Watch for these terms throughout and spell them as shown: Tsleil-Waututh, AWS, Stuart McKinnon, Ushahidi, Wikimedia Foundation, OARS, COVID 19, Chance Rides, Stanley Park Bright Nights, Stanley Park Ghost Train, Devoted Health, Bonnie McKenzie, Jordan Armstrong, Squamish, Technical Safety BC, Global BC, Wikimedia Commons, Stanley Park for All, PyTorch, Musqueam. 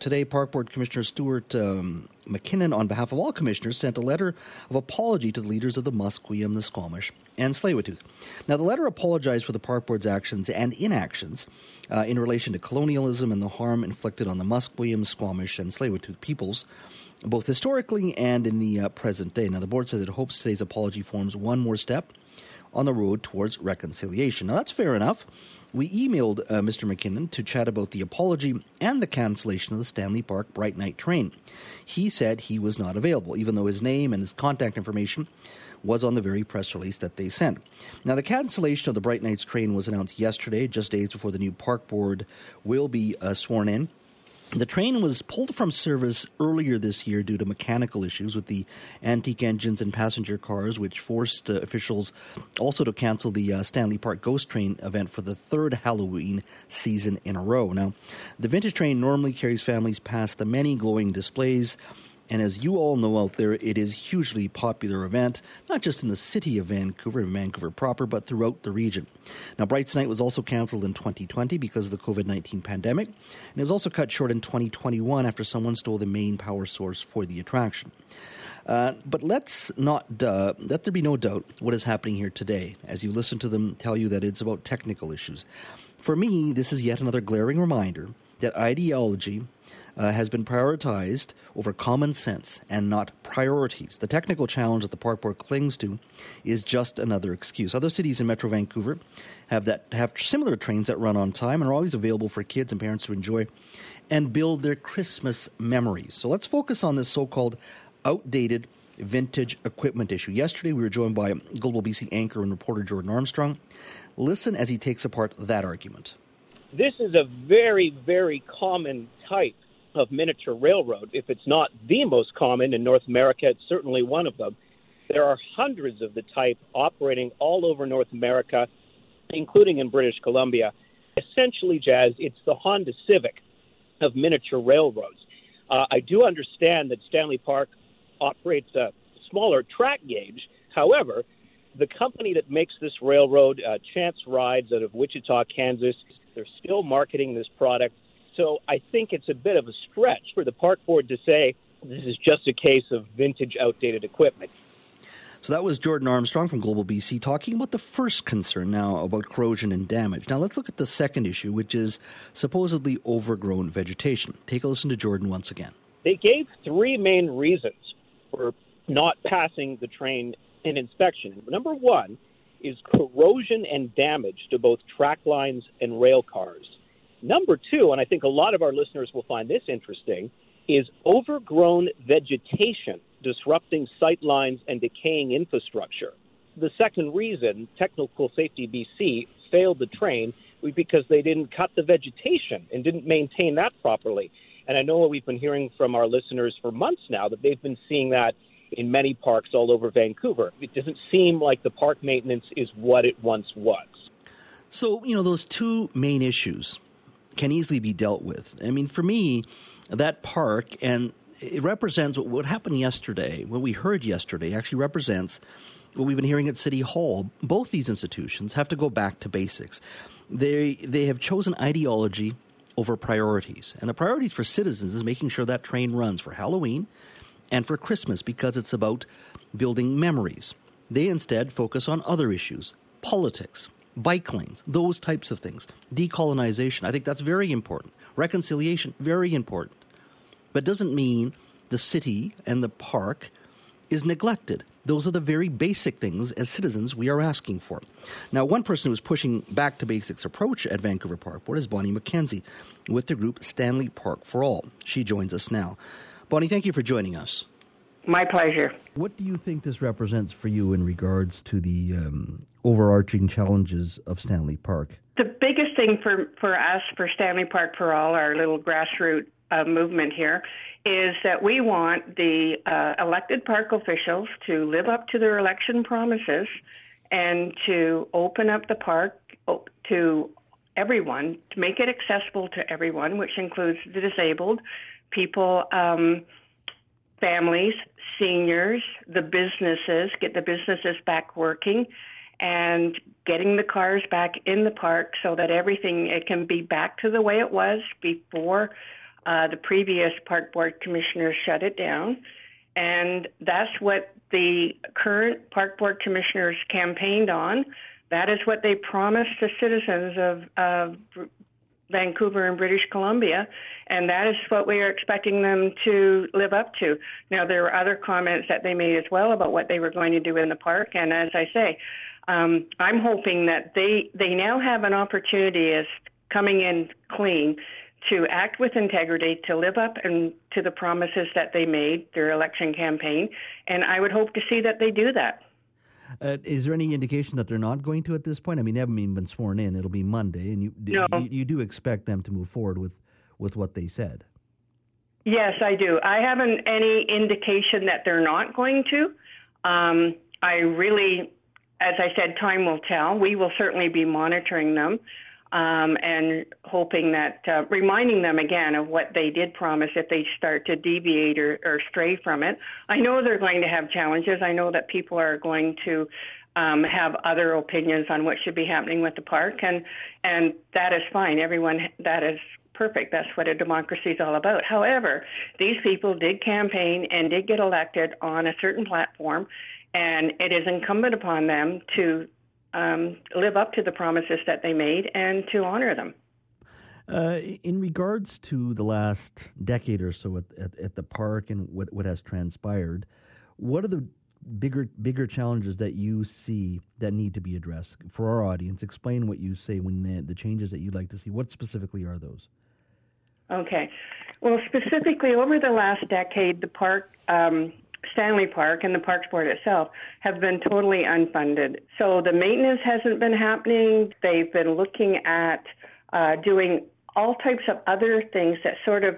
Today, Park Board Commissioner Stuart McKinnon, on behalf of all commissioners, sent a letter of apology to the leaders of the Musqueam, the Squamish, and Tsleil-Waututh. Now, the letter apologized for the Park Board's actions and inactions in relation to colonialism and the harm inflicted on the Musqueam, Squamish, and Tsleil-Waututh peoples, both historically and in the present day. Now, the board says it hopes today's apology forms one more step on the road towards reconciliation. Now, that's fair enough. We emailed Mr. McKinnon to chat about the apology and the cancellation of the Stanley Park Bright Night train. He said he was not available, even though his name and his contact information was on the very press release that they sent. Now, the cancellation of the Bright Nights train was announced yesterday, just days before the new park board will be sworn in. The train was pulled from service earlier this year due to mechanical issues with the antique engines and passenger cars, which forced officials also to cancel the Stanley Park Ghost Train event for the third Halloween season in a row. Now, the vintage train normally carries families past the many glowing displays, and as you all know out there, it is a hugely popular event, not just in the city of Vancouver and Vancouver proper, but throughout the region. Now, Bright's Night was also cancelled in 2020 because of the COVID 19 pandemic, and it was also cut short in 2021 after someone stole the main power source for the attraction. But let's not let there be no doubt what is happening here today, as you listen to them tell you that it's about technical issues. For me, this is yet another glaring reminder that ideology has been prioritized over common sense and not priorities. The technical challenge that the Park Board clings to is just another excuse. Other cities in Metro Vancouver have similar trains that run on time and are always available for kids and parents to enjoy and build their Christmas memories. So let's focus on this so-called outdated vintage equipment issue. Yesterday, we were joined by Global BC anchor and reporter Jordan Armstrong. Listen as he takes apart that argument. This is a very, very common type of miniature railroad. If it's not the most common in North America, it's certainly one of them. There are hundreds of the type operating all over North America, including in British Columbia. Essentially, Jazz, it's the Honda Civic of miniature railroads. I do understand that Stanley Park operates a smaller track gauge. However, the company that makes this railroad, Chance Rides, out of Wichita, Kansas, they're still marketing this product. So I think it's a bit of a stretch for the park board to say this is just a case of vintage, outdated equipment. So that was Jordan Armstrong from Global BC talking about the first concern now about corrosion and damage. Now let's look at the second issue, which is supposedly overgrown vegetation. Take a listen to Jordan once again. They gave three main reasons for not passing the train in inspection. Number one is corrosion and damage to both track lines and rail cars. Number two, and I think a lot of our listeners will find this interesting, is overgrown vegetation disrupting sight lines and decaying infrastructure. The second reason Technical Safety BC failed the train was because they didn't cut the vegetation and didn't maintain that properly. And I know we've been hearing from our listeners for months now that they've been seeing that in many parks all over Vancouver. It doesn't seem like the park maintenance is what it once was. So, you know, those two main issues can easily be dealt with. I mean, for me, that park, and it represents what happened yesterday, what we heard yesterday actually represents what we've been hearing at City Hall. Both these institutions have to go back to basics. They have chosen ideology over priorities. And the priorities for citizens is making sure that train runs for Halloween and for Christmas because it's about building memories. They instead focus on other issues, politics, bike lanes, those types of things, decolonization. I think that's very important. Reconciliation, very important. But it doesn't mean the city and the park is neglected. Those are the very basic things as citizens we are asking for. Now, one person who's pushing back to basics approach at Vancouver Park Board is Bonnie McKenzie with the group Stanley Park for All. She joins us now. Bonnie, thank you for joining us. My pleasure. What do you think this represents for you in regards to the overarching challenges of Stanley Park? The biggest thing for us, for Stanley Park for All, our little grassroots movement here, is that we want the elected park officials to live up to their election promises and to open up the park to everyone, to make it accessible to everyone, which includes the disabled, people, families, seniors, the businesses, get the businesses back working and getting the cars back in the park so that everything, it can be back to the way it was before The previous park board commissioner shut it down, and that's what the current park board commissioners campaigned on. That is what they promised the citizens of Vancouver and British Columbia, and that is what we are expecting them to live up to. Now, there were other comments that they made as well about what they were going to do in the park, and as I say, I'm hoping that they now have an opportunity as coming in clean to act with integrity, to live up and to the promises that they made, their election campaign, and I would hope to see that they do that. Is there any indication that they're not going to at this point? I mean, they haven't even been sworn in. It'll be Monday, and you do expect them to move forward with what they said. Yes, I do. I haven't any indication that they're not going to. I really, as I said, time will tell. We will certainly be monitoring them and hoping that, reminding them again of what they did promise if they start to deviate or stray from it. I know they're going to have challenges. I know that people are going to have other opinions on what should be happening with the park, and that is fine. Everyone, that is perfect. That's what a democracy is all about. However, these people did campaign and did get elected on a certain platform, and it is incumbent upon them to live up to the promises that they made and to honor them. In regards to the last decade or so at the park and what has transpired, what are the bigger challenges that you see that need to be addressed? For our audience, explain what you say when the changes that you'd like to see. What specifically are those? Okay. Well, specifically over the last decade, the park, Stanley Park and the Parks Board itself have been totally unfunded. So the maintenance hasn't been happening. They've been looking at doing all types of other things that sort of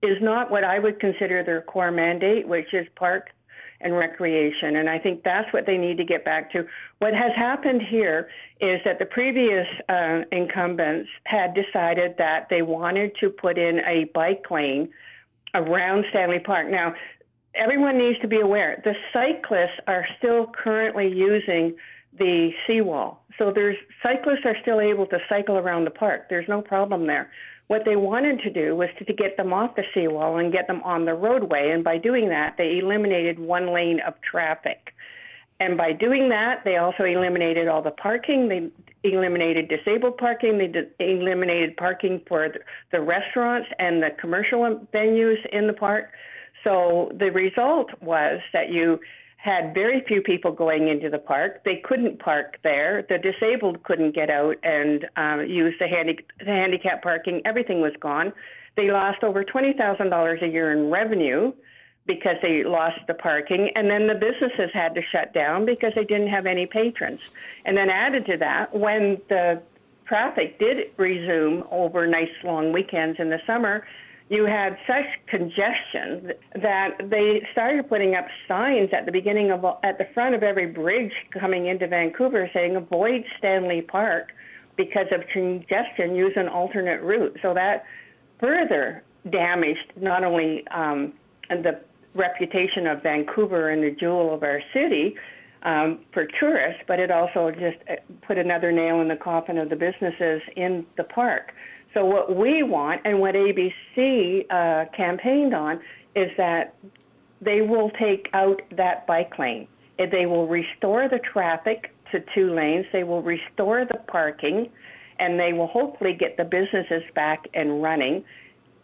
is not what I would consider their core mandate, which is park and recreation. And I think that's what they need to get back to. What has happened here is that the previous incumbents had decided that they wanted to put in a bike lane around Stanley Park. Now, everyone needs to be aware, the cyclists are still currently using the seawall. So cyclists are still able to cycle around the park. There's no problem there. What they wanted to do was to get them off the seawall and get them on the roadway. And by doing that, they eliminated one lane of traffic. And by doing that, they also eliminated all the parking. They eliminated disabled parking. They eliminated parking for the restaurants and the commercial venues in the park. So the result was that you had very few people going into the park. They couldn't park there. The disabled couldn't get out and use the handicap parking. Everything was gone. They lost over $20,000 a year in revenue because they lost the parking. And then the businesses had to shut down because they didn't have any patrons. And then added to that, when the traffic did resume over nice long weekends in the summer, you had such congestion that they started putting up signs at the front of every bridge coming into Vancouver saying avoid Stanley Park because of congestion, use an alternate route. So that further damaged not only the reputation of Vancouver and the jewel of our city for tourists, but it also just put another nail in the coffin of the businesses in the park. So what we want and what ABC campaigned on is that they will take out that bike lane. They will restore the traffic to two lanes. They will restore the parking, and they will hopefully get the businesses back and running.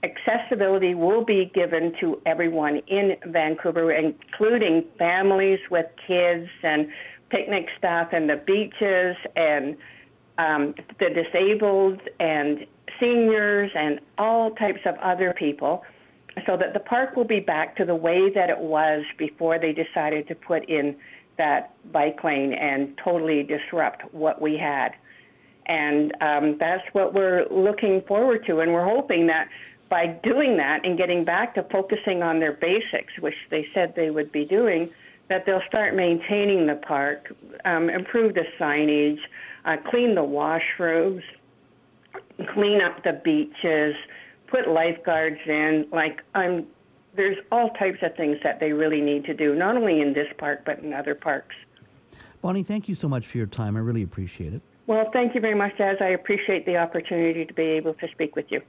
Accessibility will be given to everyone in Vancouver, including families with kids and picnic staff and the beaches and the disabled and seniors and all types of other people, so that the park will be back to the way that it was before they decided to put in that bike lane and totally disrupt what we had. And that's what we're looking forward to, and we're hoping that by doing that and getting back to focusing on their basics, which they said they would be doing, that they'll start maintaining the park, improve the signage, clean the washrooms, clean up the beaches, put lifeguards in. There's all types of things that they really need to do, not only in this park, but in other parks. Bonnie, thank you so much for your time. I really appreciate it. Well, thank you very much, Jazz. I appreciate the opportunity to be able to speak with you.